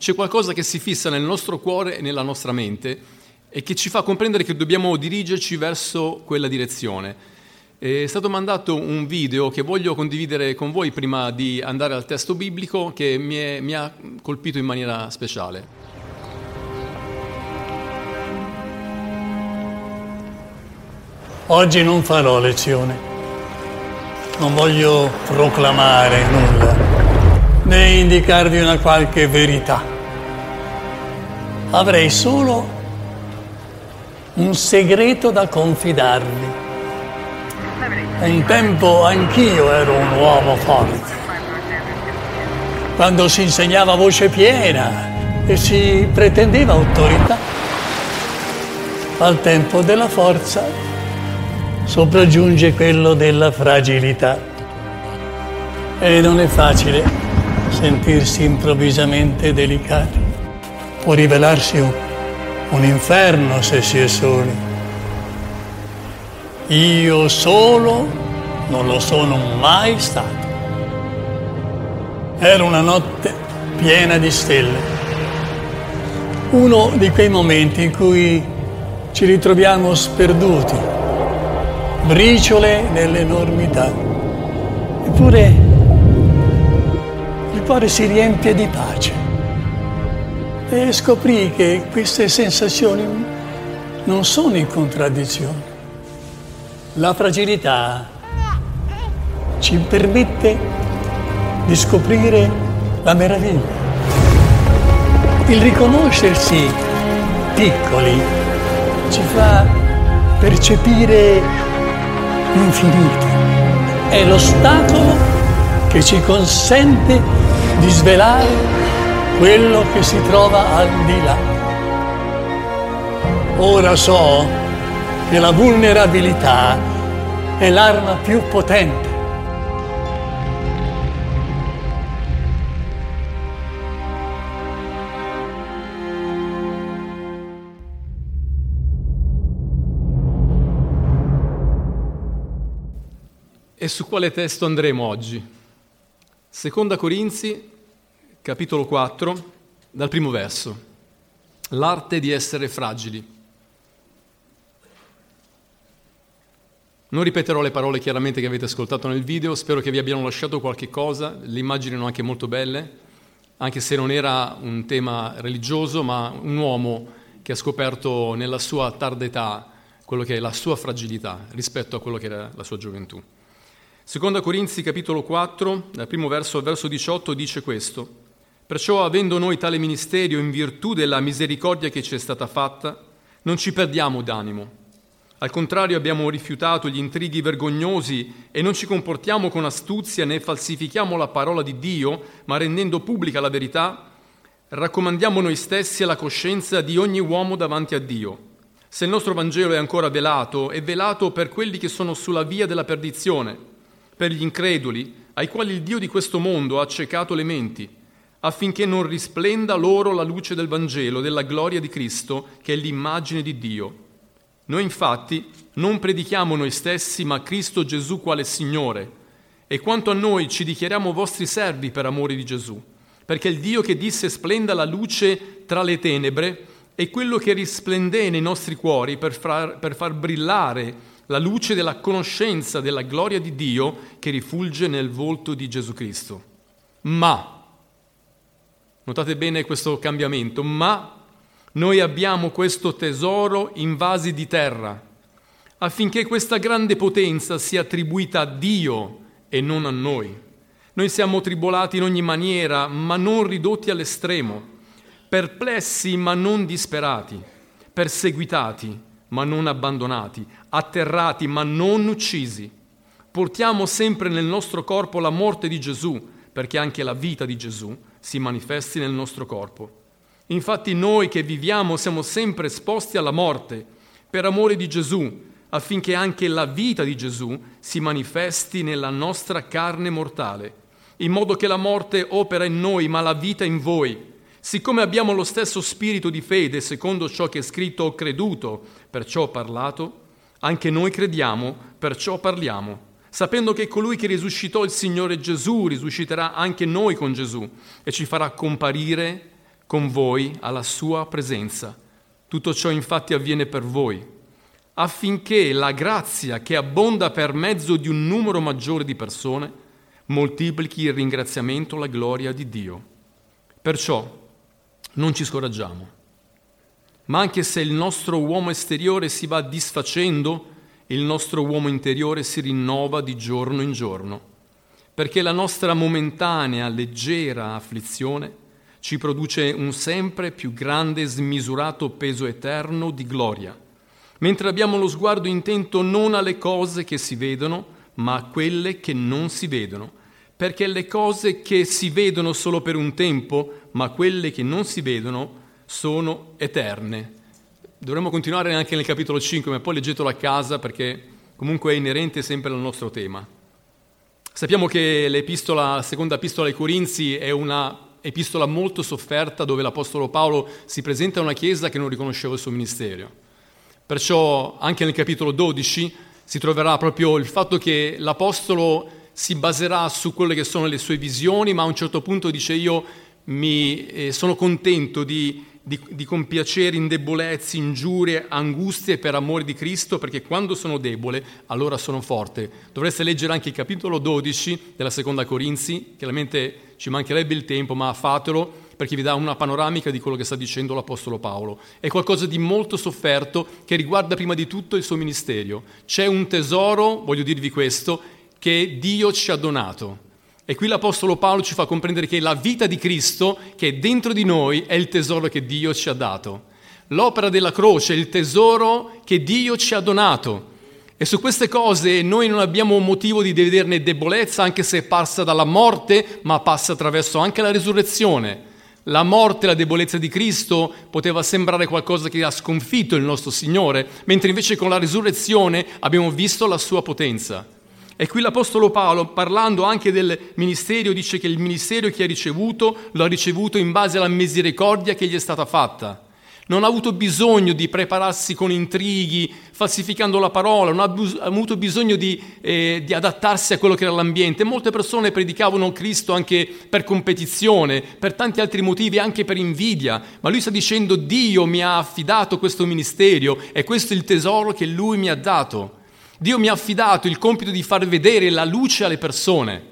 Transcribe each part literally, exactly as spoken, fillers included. c'è qualcosa che si fissa nel nostro cuore e nella nostra mente e che ci fa comprendere che dobbiamo dirigerci verso quella direzione. È stato mandato un video che voglio condividere con voi prima di andare al testo biblico, che mi, è, mi ha colpito in maniera speciale. Oggi non farò lezione, non voglio proclamare nulla, né indicarvi una qualche verità. Avrei solo un segreto da confidarvi. Un tempo anch'io ero un uomo forte, quando si insegnava a voce piena e si pretendeva autorità. Al tempo della forza sopraggiunge quello della fragilità e non è facile sentirsi improvvisamente delicati. Può rivelarsi un, un inferno se si è soli. Io solo non lo sono mai stato. Era una notte piena di stelle. Uno di quei momenti in cui ci ritroviamo sperduti, briciole nell'enormità. Eppure il cuore si riempie di pace. E scoprì che queste sensazioni non sono in contraddizione. La fragilità ci permette di scoprire la meraviglia, il riconoscersi piccoli ci fa percepire l'infinito, è l'ostacolo che ci consente di svelare quello che si trova al di là. Ora so che la vulnerabilità è l'arma più potente. E su quale testo andremo oggi? Seconda Corinzi, capitolo quattro, dal primo verso. L'arte di essere fragili. Non ripeterò le parole chiaramente che avete ascoltato nel video, spero che vi abbiano lasciato qualche cosa, le immagini erano anche molto belle, anche se non era un tema religioso, ma un uomo che ha scoperto nella sua tarda età quello che è la sua fragilità rispetto a quello che era la sua gioventù. Seconda Corinzi capitolo quattro, dal primo verso al verso diciotto, dice questo: «Perciò avendo noi tale ministerio in virtù della misericordia che ci è stata fatta, non ci perdiamo d'animo». Al contrario, abbiamo rifiutato gli intrighi vergognosi e non ci comportiamo con astuzia né falsifichiamo la parola di Dio, ma rendendo pubblica la verità, raccomandiamo noi stessi alla coscienza di ogni uomo davanti a Dio. Se il nostro Vangelo è ancora velato, è velato per quelli che sono sulla via della perdizione, per gli increduli, ai quali il Dio di questo mondo ha accecato le menti, affinché non risplenda loro la luce del Vangelo, della gloria di Cristo, che è l'immagine di Dio. Noi infatti non predichiamo noi stessi, ma Cristo Gesù quale Signore. E quanto a noi ci dichiariamo vostri servi per amore di Gesù, perché il Dio che disse splenda la luce tra le tenebre è quello che risplende nei nostri cuori per far, per far brillare la luce della conoscenza della gloria di Dio che rifulge nel volto di Gesù Cristo. Ma, notate bene questo cambiamento, ma... Noi abbiamo questo tesoro in vasi di terra, affinché questa grande potenza sia attribuita a Dio e non a noi. Noi siamo tribolati in ogni maniera, ma non ridotti all'estremo, perplessi ma non disperati, perseguitati ma non abbandonati, atterrati ma non uccisi. Portiamo sempre nel nostro corpo la morte di Gesù, perché anche la vita di Gesù si manifesti nel nostro corpo. Infatti noi che viviamo siamo sempre esposti alla morte per amore di Gesù, affinché anche la vita di Gesù si manifesti nella nostra carne mortale, in modo che la morte opera in noi, ma la vita in voi. Siccome abbiamo lo stesso spirito di fede, secondo ciò che è scritto ho creduto, perciò ho parlato, anche noi crediamo, perciò parliamo. Sapendo che colui che risuscitò il Signore Gesù risusciterà anche noi con Gesù e ci farà comparire con voi alla sua presenza. Tutto ciò infatti avviene per voi, affinché la grazia che abbonda per mezzo di un numero maggiore di persone moltiplichi il ringraziamento alla gloria di Dio. Perciò non ci scoraggiamo, ma anche se il nostro uomo esteriore si va disfacendo, il nostro uomo interiore si rinnova di giorno in giorno, perché la nostra momentanea, leggera afflizione ci produce un sempre più grande e smisurato peso eterno di gloria, mentre abbiamo lo sguardo intento non alle cose che si vedono, ma a quelle che non si vedono, perché le cose che si vedono solo per un tempo, ma quelle che non si vedono sono eterne. Dovremmo continuare anche nel capitolo cinque, ma poi leggetelo a casa, perché comunque è inerente sempre al nostro tema. Sappiamo che l'epistola, la seconda epistola ai Corinzi è una epistola molto sofferta, dove l'apostolo Paolo si presenta a una chiesa che non riconosceva il suo ministero. Perciò anche nel capitolo dodici si troverà proprio il fatto che l'apostolo si baserà su quelle che sono le sue visioni, ma a un certo punto dice: io mi eh, sono contento di, di, di compiacere in debolezze, ingiurie, angustie per amore di Cristo, perché quando sono debole allora sono forte. Dovreste leggere anche il capitolo dodici della seconda Corinzi, chiaramente ci mancherebbe il tempo, ma fatelo perché vi dà una panoramica di quello che sta dicendo l'apostolo Paolo. È qualcosa di molto sofferto che riguarda prima di tutto il suo ministero. C'è un tesoro, voglio dirvi questo, che Dio ci ha donato. E qui l'apostolo Paolo ci fa comprendere che la vita di Cristo, che è dentro di noi, è il tesoro che Dio ci ha dato. L'opera della croce è il tesoro che Dio ci ha donato. E su queste cose noi non abbiamo motivo di vederne debolezza, anche se passa dalla morte, ma passa attraverso anche la resurrezione. La morte e la debolezza di Cristo poteva sembrare qualcosa che ha sconfitto il nostro Signore, mentre invece con la risurrezione abbiamo visto la sua potenza. E qui l'apostolo Paolo, parlando anche del ministero, dice che il ministero che ha ricevuto lo ha ricevuto in base alla misericordia che gli è stata fatta. Non ha avuto bisogno di prepararsi con intrighi, falsificando la parola, non ha, bus- ha avuto bisogno di, eh, di adattarsi a quello che era l'ambiente. Molte persone predicavano Cristo anche per competizione, per tanti altri motivi, anche per invidia, ma lui sta dicendo: Dio mi ha affidato questo ministero e questo è il tesoro che lui mi ha dato. Dio mi ha affidato il compito di far vedere la luce alle persone.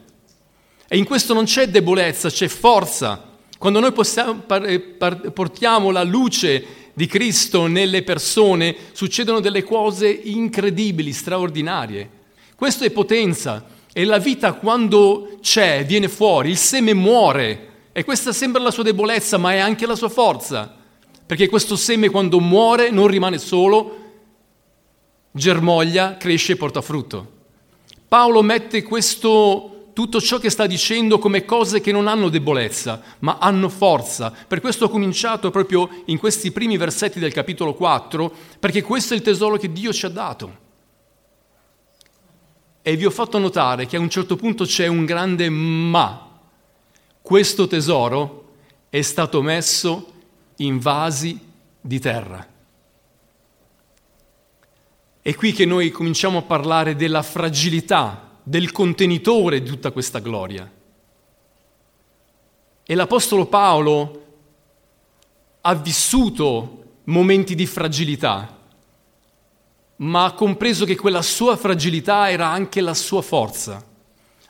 E in questo non c'è debolezza, c'è forza. Quando noi possiamo, portiamo la luce di Cristo nelle persone, succedono delle cose incredibili, straordinarie. Questo è potenza, e la vita quando c'è viene fuori, il seme muore, e questa sembra la sua debolezza, ma è anche la sua forza, perché questo seme quando muore non rimane solo, germoglia, cresce e porta frutto. Paolo mette questo... tutto ciò che sta dicendo come cose che non hanno debolezza, ma hanno forza. Per questo ho cominciato proprio in questi primi versetti del capitolo quattro, perché questo è il tesoro che Dio ci ha dato. E vi ho fatto notare che a un certo punto c'è un grande ma. Questo tesoro è stato messo in vasi di terra. È qui che noi cominciamo a parlare della fragilità del contenitore di tutta questa gloria. E l'apostolo Paolo ha vissuto momenti di fragilità, ma ha compreso che quella sua fragilità era anche la sua forza.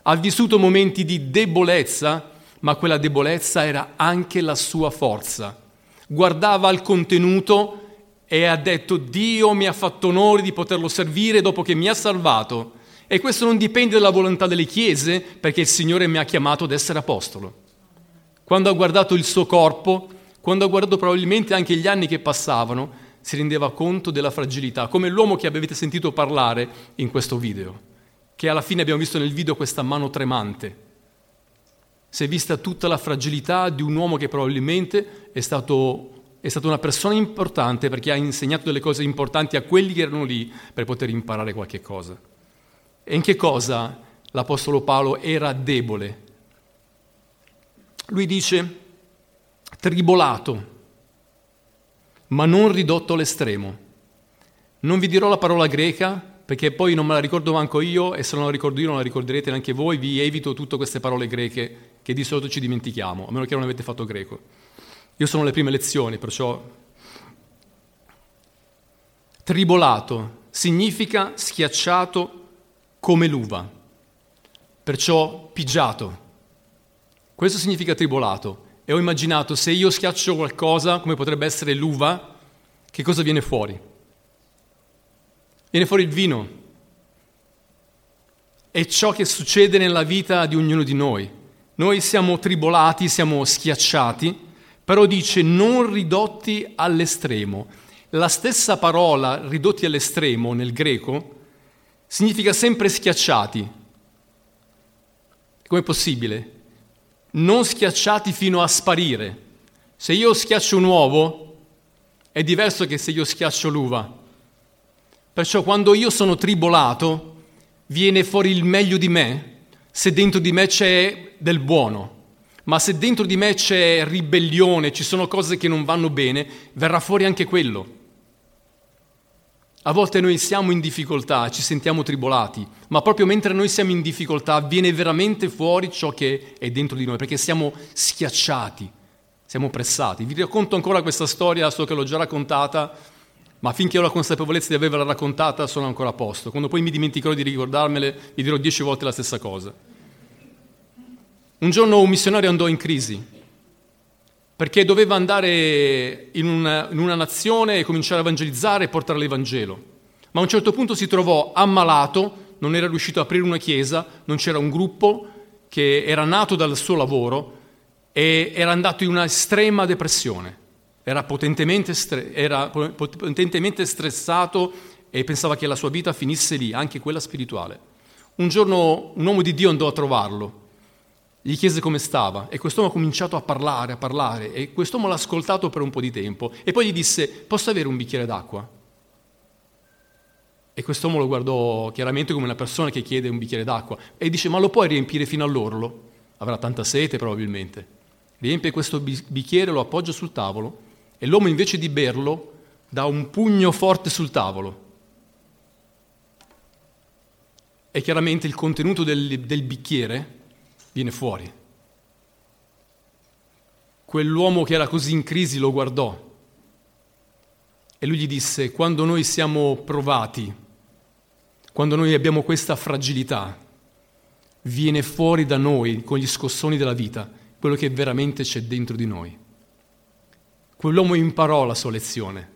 Ha vissuto momenti di debolezza, ma quella debolezza era anche la sua forza. Guardava al contenuto e ha detto: Dio mi ha fatto onore di poterlo servire dopo che mi ha salvato. E questo non dipende dalla volontà delle chiese, perché il Signore mi ha chiamato ad essere apostolo. Quando ha guardato il suo corpo, quando ha guardato probabilmente anche gli anni che passavano, si rendeva conto della fragilità, come l'uomo che avete sentito parlare in questo video, che alla fine abbiamo visto nel video questa mano tremante. Si è vista tutta la fragilità di un uomo che probabilmente è stato, è stata una persona importante, perché ha insegnato delle cose importanti a quelli che erano lì per poter imparare qualche cosa. E in che cosa l'apostolo Paolo era debole? Lui dice: tribolato, ma non ridotto all'estremo. Non vi dirò la parola greca, perché poi non me la ricordo manco io, e se non la ricordo io non la ricorderete neanche voi. Vi evito tutte queste parole greche che di solito ci dimentichiamo, a meno che non avete fatto greco. Io sono alle prime lezioni, perciò... Tribolato significa schiacciato come l'uva, perciò pigiato. Questo significa tribolato. E ho immaginato, se io schiaccio qualcosa, come potrebbe essere l'uva, che cosa viene fuori? Viene fuori il vino. È ciò che succede nella vita di ognuno di noi. Noi siamo tribolati, siamo schiacciati, però dice non ridotti all'estremo. La stessa parola, ridotti all'estremo, nel greco, significa sempre schiacciati. Com'è possibile? Non schiacciati fino a sparire. Se io schiaccio un uovo è diverso che se io schiaccio l'uva. Perciò quando io sono tribolato viene fuori il meglio di me, se dentro di me c'è del buono. Ma se dentro di me c'è ribellione, ci sono cose che non vanno bene, verrà fuori anche quello. A volte noi siamo in difficoltà, ci sentiamo tribolati, ma proprio mentre noi siamo in difficoltà viene veramente fuori ciò che è dentro di noi, perché siamo schiacciati, siamo oppressati. Vi racconto ancora questa storia, so che l'ho già raccontata, ma finché ho la consapevolezza di averla raccontata sono ancora a posto. Quando poi mi dimenticherò di ricordarmele, vi dirò dieci volte la stessa cosa. Un giorno un missionario andò in crisi, perché doveva andare in una, in una nazione e cominciare a evangelizzare e portare l'Evangelo. Ma a un certo punto si trovò ammalato, non era riuscito a aprire una chiesa, non c'era un gruppo che era nato dal suo lavoro e era andato in una estrema depressione. Era potentemente, stre- era potentemente stressato e pensava che la sua vita finisse lì, anche quella spirituale. Un giorno un uomo di Dio andò a trovarlo. Gli chiese come stava e quest'uomo ha cominciato a parlare, a parlare e quest'uomo l'ha ascoltato per un po' di tempo e poi gli disse: posso avere un bicchiere d'acqua? E quest'uomo lo guardò chiaramente come una persona che chiede un bicchiere d'acqua e dice: ma lo puoi riempire fino all'orlo? Avrà tanta sete probabilmente. Riempie questo bicchiere, lo appoggia sul tavolo e l'uomo invece di berlo dà un pugno forte sul tavolo. E chiaramente il contenuto del, del bicchiere viene fuori. Quell'uomo che era così in crisi lo guardò e lui gli disse: quando noi siamo provati, quando noi abbiamo questa fragilità, viene fuori da noi con gli scossoni della vita quello che veramente c'è dentro di noi. Quell'uomo imparò la sua lezione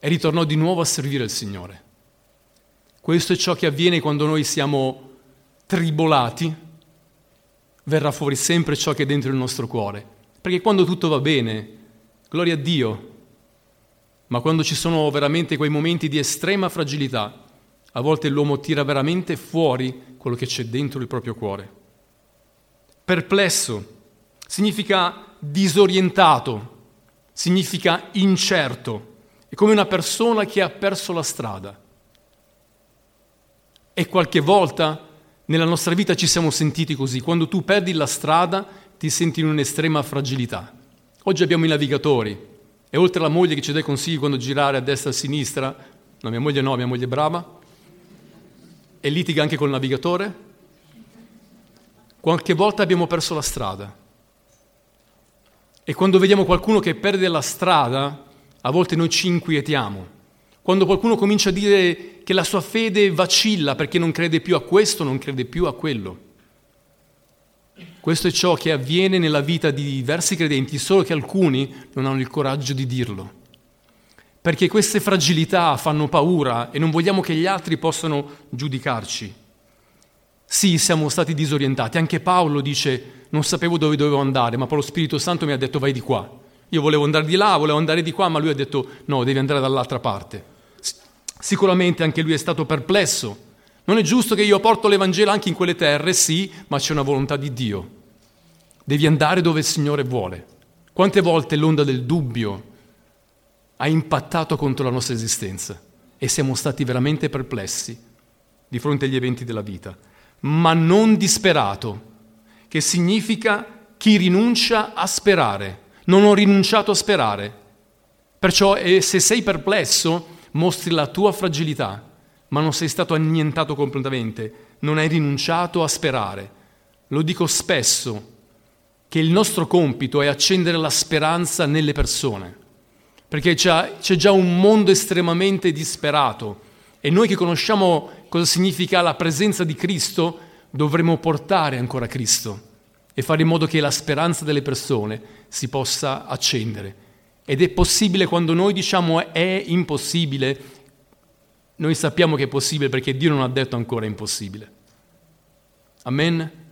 e ritornò di nuovo a servire il Signore. Questo è ciò che avviene quando noi siamo tribolati. Verrà fuori sempre ciò che è dentro il nostro cuore, perché quando tutto va bene, gloria a Dio, ma quando ci sono veramente quei momenti di estrema fragilità, a volte l'uomo tira veramente fuori quello che c'è dentro il proprio cuore. Perplesso significa disorientato, significa incerto, è come una persona che ha perso la strada. E qualche volta nella nostra vita ci siamo sentiti così. Quando tu perdi la strada ti senti in un'estrema fragilità. Oggi abbiamo i navigatori e oltre alla moglie che ci dà i consigli quando girare a destra e a sinistra, no, mia moglie no, mia moglie è brava, e litiga anche col navigatore, qualche volta abbiamo perso la strada. E quando vediamo qualcuno che perde la strada, a volte noi ci inquietiamo. Quando qualcuno comincia a dire che la sua fede vacilla perché non crede più a questo, non crede più a quello. Questo è ciò che avviene nella vita di diversi credenti, solo che alcuni non hanno il coraggio di dirlo. Perché queste fragilità fanno paura e non vogliamo che gli altri possano giudicarci. Sì, siamo stati disorientati. Anche Paolo dice: non sapevo dove dovevo andare, ma poi lo Spirito Santo mi ha detto vai di qua. Io volevo andare di là, volevo andare di qua, ma lui ha detto no, devi andare dall'altra parte. Sicuramente anche lui è stato perplesso. Non è giusto che io porto l'Evangelo anche in quelle terre, sì, ma c'è una volontà di Dio. Devi andare dove il Signore vuole. Quante volte l'onda del dubbio ha impattato contro la nostra esistenza e siamo stati veramente perplessi di fronte agli eventi della vita. Ma non disperato, che significa chi rinuncia a sperare. Non ho rinunciato a sperare. Perciò eh, se sei perplesso mostri la tua fragilità, ma non sei stato annientato completamente, non hai rinunciato a sperare. Lo dico spesso, che il nostro compito è accendere la speranza nelle persone, perché c'è, c'è già un mondo estremamente disperato e noi che conosciamo cosa significa la presenza di Cristo dovremo portare ancora Cristo e fare in modo che la speranza delle persone si possa accendere. Ed è possibile quando noi diciamo è impossibile, noi sappiamo che è possibile perché Dio non ha detto ancora impossibile. Amen?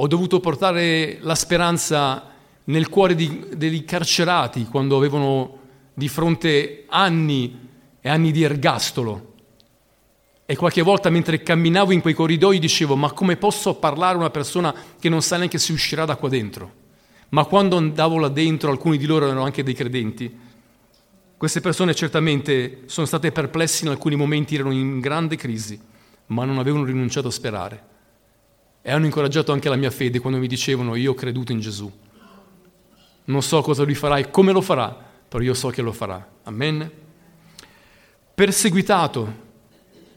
Ho dovuto portare la speranza nel cuore di, dei carcerati quando avevano di fronte anni e anni di ergastolo. E qualche volta mentre camminavo in quei corridoi dicevo: ma come posso parlare a una persona che non sa neanche se uscirà da qua dentro? Ma quando andavo là dentro, alcuni di loro erano anche dei credenti, queste persone certamente sono state perplesse, in alcuni momenti erano in grande crisi, ma non avevano rinunciato a sperare e hanno incoraggiato anche la mia fede quando mi dicevano: io ho creduto in Gesù, non so cosa lui farà e come lo farà, però io so che lo farà. Amen? Perseguitato,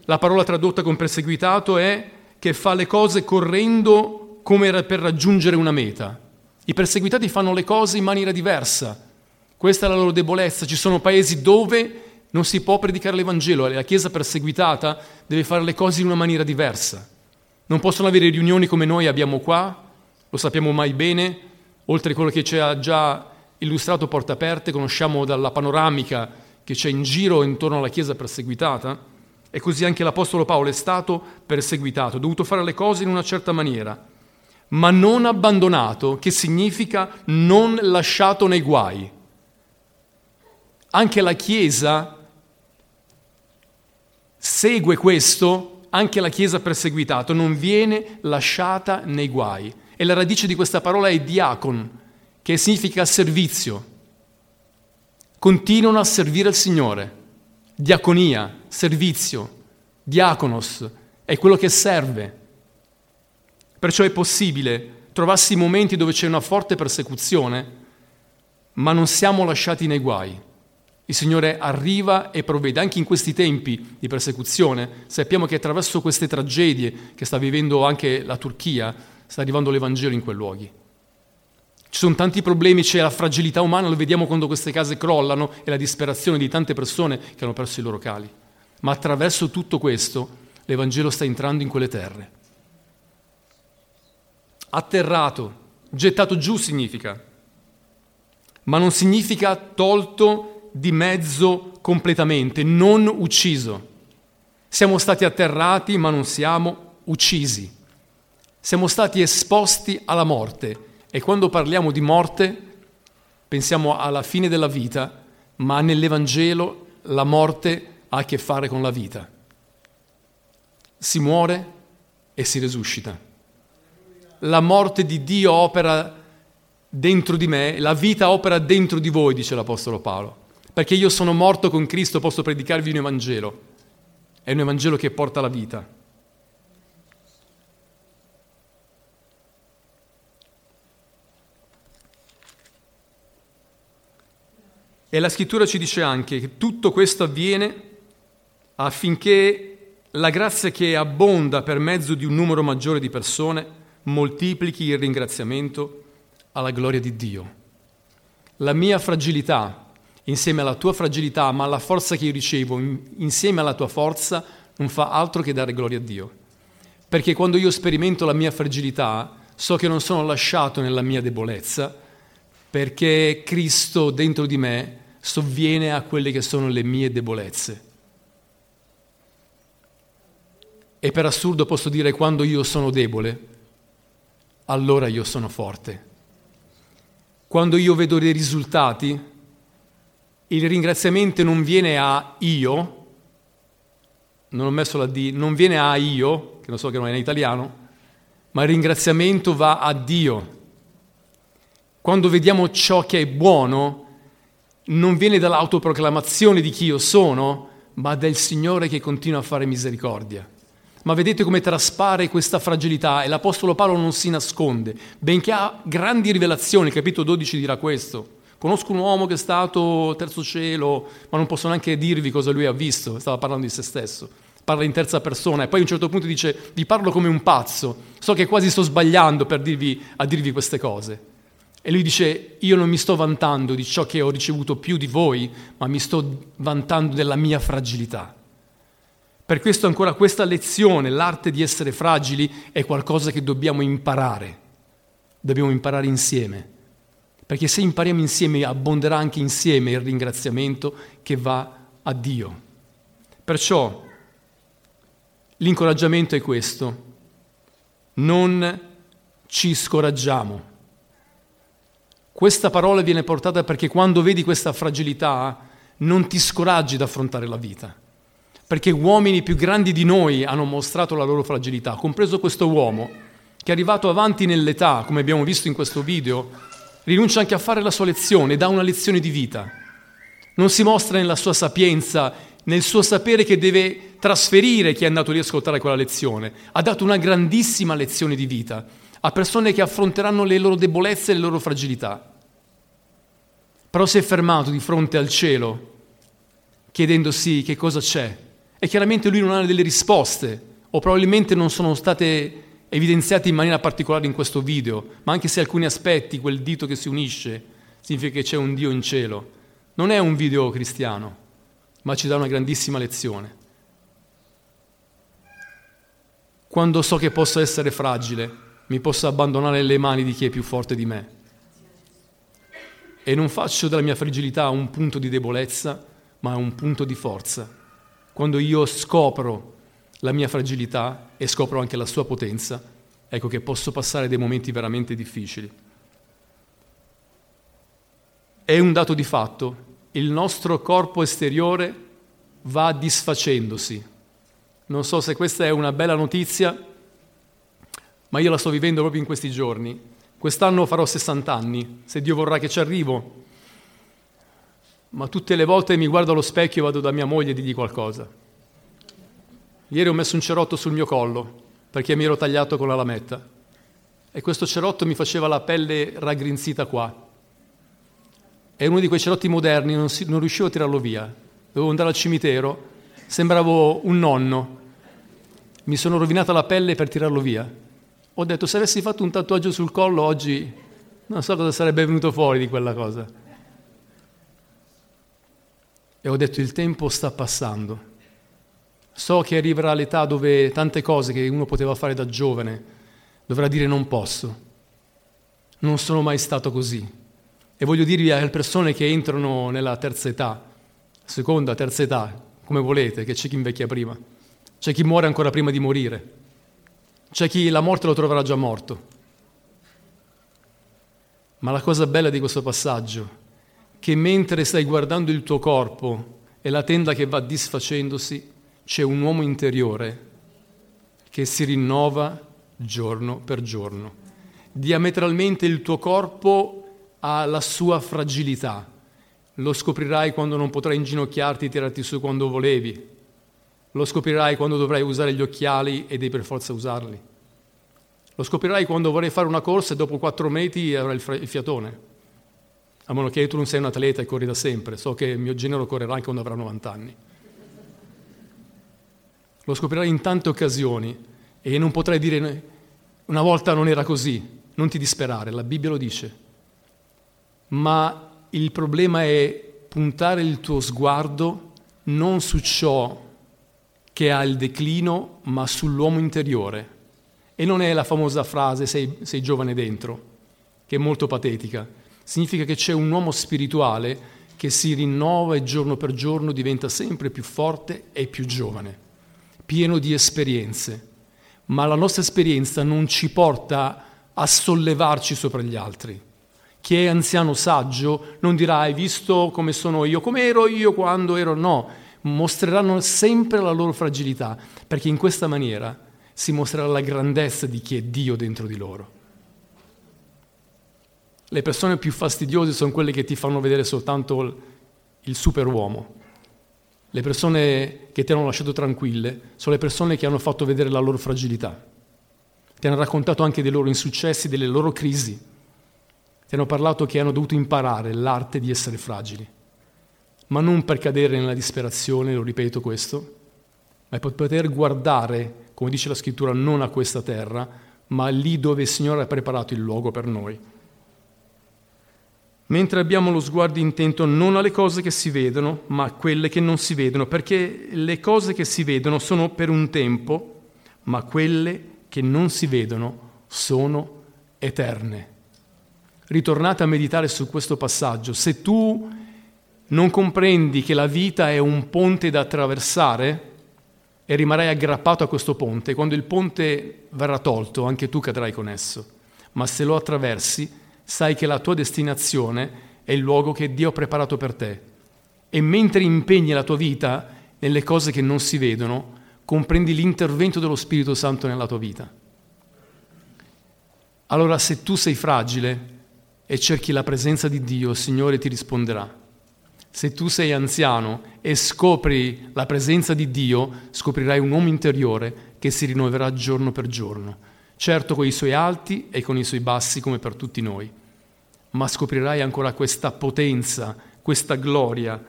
la parola tradotta con perseguitato è che fa le cose correndo come per raggiungere una meta. I perseguitati fanno le cose in maniera diversa, questa è la loro debolezza. Ci sono paesi dove non si può predicare l'Evangelo e la Chiesa perseguitata deve fare le cose in una maniera diversa. Non possono avere riunioni come noi abbiamo qua, lo sappiamo mai bene, oltre a quello che ci ha già illustrato Portaperte, conosciamo dalla panoramica che c'è in giro intorno alla Chiesa perseguitata, e così anche l'Apostolo Paolo è stato perseguitato, ha dovuto fare le cose in una certa maniera. Ma non abbandonato, che significa non lasciato nei guai. Anche la Chiesa segue questo, anche la Chiesa perseguitata non viene lasciata nei guai. E la radice di questa parola è diacon, che significa servizio. Continuano a servire il Signore. Diaconia, servizio, diaconos, è quello che serve. Perciò è possibile trovarsi momenti dove c'è una forte persecuzione, ma non siamo lasciati nei guai. Il Signore arriva e provvede. Anche in questi tempi di persecuzione sappiamo che attraverso queste tragedie che sta vivendo anche la Turchia sta arrivando l'Evangelo in quei luoghi. Ci sono tanti problemi, c'è la fragilità umana, lo vediamo quando queste case crollano e la disperazione di tante persone che hanno perso i loro cari. Ma attraverso tutto questo l'Evangelo sta entrando in quelle terre. Atterrato, gettato giù significa, ma non significa tolto di mezzo completamente, non ucciso. Siamo stati atterrati ma non siamo uccisi. Siamo stati esposti alla morte e quando parliamo di morte pensiamo alla fine della vita, ma nell'Evangelo la morte ha a che fare con la vita. Si muore e si risuscita. La morte di Dio opera dentro di me, la vita opera dentro di voi, dice l'Apostolo Paolo. Perché io sono morto con Cristo, posso predicarvi un Evangelo. È un Evangelo che porta la vita. E la Scrittura ci dice anche che tutto questo avviene affinché la grazia che abbonda per mezzo di un numero maggiore di persone moltiplichi il ringraziamento alla gloria di Dio. La mia fragilità, insieme alla tua fragilità, ma alla forza che io ricevo, insieme alla tua forza, non fa altro che dare gloria a Dio. Perché quando io sperimento la mia fragilità, so che non sono lasciato nella mia debolezza, perché Cristo dentro di me sovviene a quelle che sono le mie debolezze. E per assurdo posso dire, quando io sono debole, allora io sono forte. Quando io vedo dei risultati, il ringraziamento non viene a io, non ho messo la D, non viene a io, che non so che non è in italiano, ma il ringraziamento va a Dio. Quando vediamo ciò che è buono, non viene dall'autoproclamazione di chi io sono, ma dal Signore che continua a fare misericordia. Ma vedete come traspare questa fragilità e l'Apostolo Paolo non si nasconde, benché ha grandi rivelazioni, capitolo dodici dirà questo. Conosco un uomo che è stato terzo cielo, ma non posso neanche dirvi cosa lui ha visto, stava parlando di se stesso, parla in terza persona e poi a un certo punto dice: vi parlo come un pazzo, so che quasi sto sbagliando per dirvi, a dirvi queste cose. E lui dice: io non mi sto vantando di ciò che ho ricevuto più di voi, ma mi sto vantando della mia fragilità. Per questo ancora questa lezione, l'arte di essere fragili, è qualcosa che dobbiamo imparare. Dobbiamo imparare insieme. Perché se impariamo insieme, abbonderà anche insieme il ringraziamento che va a Dio. Perciò l'incoraggiamento è questo. Non ci scoraggiamo. Questa parola viene portata perché quando vedi questa fragilità non ti scoraggi ad affrontare la vita, perché uomini più grandi di noi hanno mostrato la loro fragilità, compreso questo uomo che è arrivato avanti nell'età, come abbiamo visto in questo video, rinuncia anche a fare la sua lezione, dà una lezione di vita, non si mostra nella sua sapienza, nel suo sapere che deve trasferire chi è andato lì a ascoltare quella lezione. Ha dato una grandissima lezione di vita a persone che affronteranno le loro debolezze e le loro fragilità. Però si è fermato di fronte al cielo, chiedendosi che cosa c'è. E chiaramente lui non ha delle risposte, o probabilmente non sono state evidenziate in maniera particolare in questo video, ma anche se alcuni aspetti, quel dito che si unisce, significa che c'è un Dio in cielo. Non è un video cristiano, ma ci dà una grandissima lezione. Quando so che posso essere fragile, mi posso abbandonare alle mani di chi è più forte di me. E non faccio della mia fragilità un punto di debolezza, ma un punto di forza. Quando io scopro la mia fragilità e scopro anche la sua potenza, ecco che posso passare dei momenti veramente difficili. È un dato di fatto, il nostro corpo esteriore va disfacendosi. Non so se questa è una bella notizia, ma io la sto vivendo proprio in questi giorni. Quest'anno farò sessanta anni, se Dio vorrà che ci arrivo. Ma tutte le volte mi guardo allo specchio e vado da mia moglie e digli qualcosa. Ieri ho messo un cerotto sul mio collo, perché mi ero tagliato con la lametta. E questo cerotto mi faceva la pelle raggrinzita qua. È uno di quei cerotti moderni, non, si, non riuscivo a tirarlo via. Dovevo andare al cimitero, sembravo un nonno. Mi sono rovinata la pelle per tirarlo via. Ho detto, se avessi fatto un tatuaggio sul collo oggi, non so cosa sarebbe venuto fuori di quella cosa. E ho detto, il tempo sta passando. So che arriverà l'età dove tante cose che uno poteva fare da giovane dovrà dire non posso. Non sono mai stato così. E voglio dirvi alle persone che entrano nella terza età, seconda, terza età, come volete, che c'è chi invecchia prima, c'è chi muore ancora prima di morire. C'è chi la morte lo troverà già morto. Ma la cosa bella di questo passaggio, che mentre stai guardando il tuo corpo e la tenda che va disfacendosi, c'è un uomo interiore che si rinnova giorno per giorno. Diametralmente il tuo corpo ha la sua fragilità. Lo scoprirai quando non potrai inginocchiarti e tirarti su quando volevi. Lo scoprirai quando dovrai usare gli occhiali e devi per forza usarli. Lo scoprirai quando vorrai fare una corsa e dopo quattro metri avrai il fiatone. A meno che tu non sei un atleta e corri da sempre. So che il mio genero correrà anche quando avrà novanta anni. Lo scoprirai in tante occasioni e non potrai dire una volta non era così. Non ti disperare, la Bibbia lo dice. Ma il problema è puntare il tuo sguardo non su ciò che ha il declino, ma sull'uomo interiore. E non è la famosa frase sei, sei giovane dentro, che è molto patetica. Significa che c'è un uomo spirituale che si rinnova e giorno per giorno diventa sempre più forte e più giovane, pieno di esperienze. Ma la nostra esperienza non ci porta a sollevarci sopra gli altri. Chi è anziano saggio non dirà hai visto come sono io, come ero io quando ero, no. Mostreranno sempre la loro fragilità, perché in questa maniera si mostrerà la grandezza di chi è Dio dentro di loro. Le persone più fastidiose sono quelle che ti fanno vedere soltanto il superuomo. Le persone che ti hanno lasciato tranquille sono le persone che hanno fatto vedere la loro fragilità. Ti hanno raccontato anche dei loro insuccessi, delle loro crisi. Ti hanno parlato che hanno dovuto imparare l'arte di essere fragili. Ma non per cadere nella disperazione, lo ripeto questo, ma per poter guardare, come dice la Scrittura, non a questa terra, ma lì dove il Signore ha preparato il luogo per noi. mentre abbiamo lo sguardo intento non alle cose che si vedono, ma a quelle che non si vedono, perché le cose che si vedono sono per un tempo, ma quelle che non si vedono sono eterne. Ritornate a meditare su questo passaggio. Se tu non comprendi che la vita è un ponte da attraversare e rimarrai aggrappato a questo ponte, quando il ponte verrà tolto anche tu cadrai con esso, ma se lo attraversi sai che la tua destinazione è il luogo che Dio ha preparato per te, e mentre impegni la tua vita nelle cose che non si vedono comprendi l'intervento dello Spirito Santo nella tua vita. Allora se tu sei fragile e cerchi la presenza di Dio, il Signore ti risponderà. Se tu sei anziano e scopri la presenza di Dio, scoprirai un uomo interiore che si rinnoverà giorno per giorno, certo con i suoi alti e con i suoi bassi come per tutti noi, ma scoprirai ancora questa potenza, questa gloria,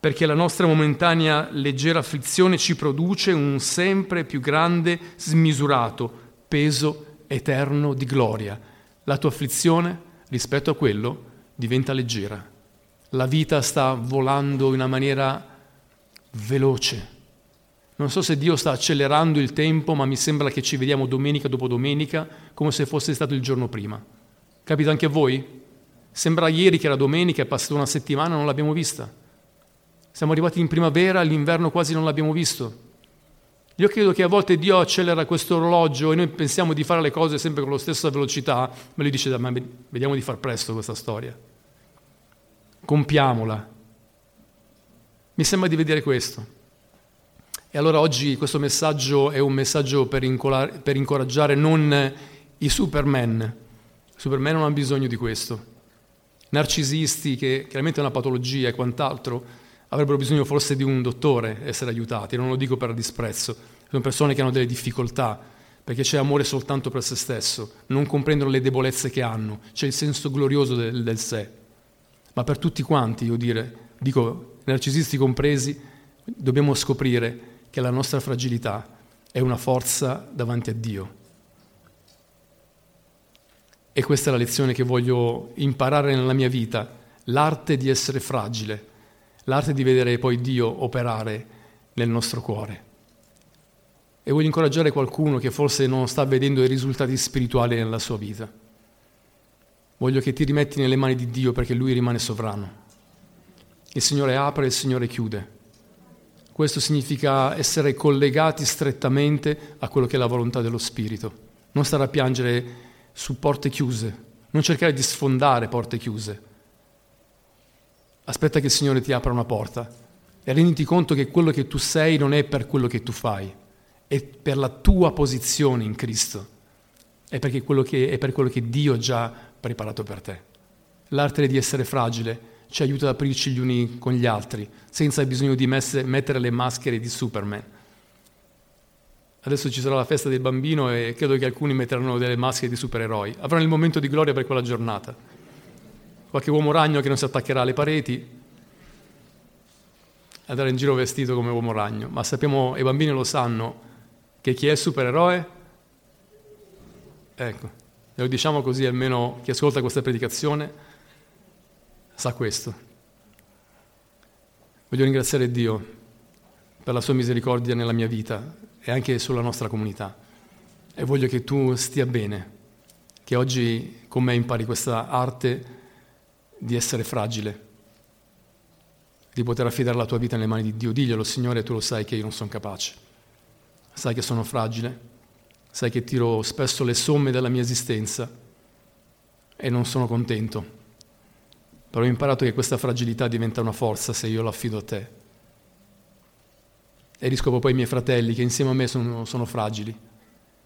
perché la nostra momentanea leggera afflizione ci produce un sempre più grande, smisurato peso eterno di gloria. La tua afflizione, rispetto a quello, diventa leggera. La vita sta volando in una maniera veloce. Non so se Dio sta accelerando il tempo, ma mi sembra che ci vediamo domenica dopo domenica come se fosse stato il giorno prima. Capito anche a voi? Sembra ieri che era domenica, è passata una settimana e non l'abbiamo vista. Siamo arrivati in primavera, l'inverno quasi non l'abbiamo visto. Io credo che a volte Dio accelera questo orologio e noi pensiamo di fare le cose sempre con la stessa velocità, ma lui dice, ma vediamo di far presto questa storia. Compiamola. Mi sembra di vedere questo. E allora oggi questo messaggio è un messaggio per, incolare, per incoraggiare non i Superman. I Superman non hanno bisogno di questo. Narcisisti, che chiaramente è una patologia e quant'altro, avrebbero bisogno forse di un dottore essere aiutati. Non lo dico per disprezzo. Sono persone che hanno delle difficoltà, perché c'è amore soltanto per se stesso. Non comprendono le debolezze che hanno. C'è il senso glorioso del, del sé. Ma per tutti quanti, io dire, dico narcisisti compresi, dobbiamo scoprire che la nostra fragilità è una forza davanti a Dio. E questa è la lezione che voglio imparare nella mia vita, l'arte di essere fragile, l'arte di vedere poi Dio operare nel nostro cuore. E voglio incoraggiare qualcuno che forse non sta vedendo i risultati spirituali nella sua vita. Voglio che ti rimetti nelle mani di Dio, perché Lui rimane sovrano. Il Signore apre e il Signore chiude. Questo significa essere collegati strettamente a quello che è la volontà dello Spirito. Non stare a piangere su porte chiuse, non cercare di sfondare porte chiuse. Aspetta che il Signore ti apra una porta e renditi conto che quello che tu sei non è per quello che tu fai, è per la tua posizione in Cristo, è, perché quello che, è per quello che Dio già preparato per te. L'arte di essere fragile ci aiuta ad aprirci gli uni con gli altri, senza bisogno di messe, mettere le maschere di Superman. Adesso ci sarà la festa del bambino e credo che alcuni metteranno delle maschere di supereroi. Avranno il momento di gloria per quella giornata. Qualche uomo ragno che non si attaccherà alle pareti, andrà in giro vestito come uomo ragno. Ma sappiamo, i bambini lo sanno, che chi è supereroe, ecco, lo diciamo così almeno chi ascolta questa predicazione sa questo. Voglio ringraziare Dio per la sua misericordia nella mia vita e anche sulla nostra comunità, e voglio che tu stia bene, che oggi con me impari questa arte di essere fragile, di poter affidare la tua vita nelle mani di Dio. Diglielo: Signore, tu lo sai che io non sono capace, sai che sono fragile, sai che tiro spesso le somme della mia esistenza e non sono contento, però ho imparato che questa fragilità diventa una forza se io la affido a te. E riscopro poi i miei fratelli che insieme a me sono, sono fragili.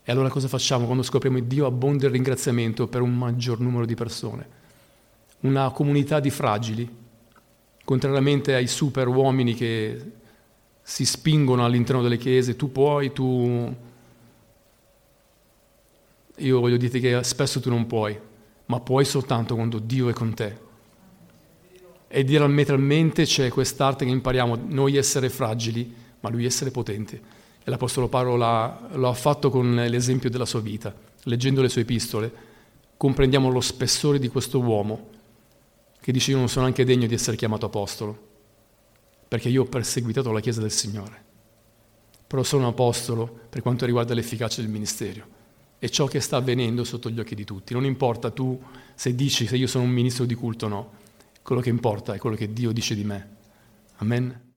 E allora cosa facciamo quando scopriamo che Dio abbonda il ringraziamento per un maggior numero di persone? Una comunità di fragili, contrariamente ai super uomini che si spingono all'interno delle chiese, tu puoi, tu... Io voglio dirti che spesso tu non puoi, ma puoi soltanto quando Dio è con te. E diametralmente c'è quest'arte che impariamo, noi essere fragili, ma Lui essere potente. E l'Apostolo Paolo l'ha, lo ha fatto con l'esempio della sua vita. Leggendo le sue epistole, comprendiamo lo spessore di questo uomo che dice: io non sono anche degno di essere chiamato apostolo, perché io ho perseguitato la Chiesa del Signore, però sono apostolo per quanto riguarda l'efficacia del ministero e ciò che sta avvenendo sotto gli occhi di tutti. Non importa tu se dici se io sono un ministro di culto o no, quello che importa è quello che Dio dice di me. Amen.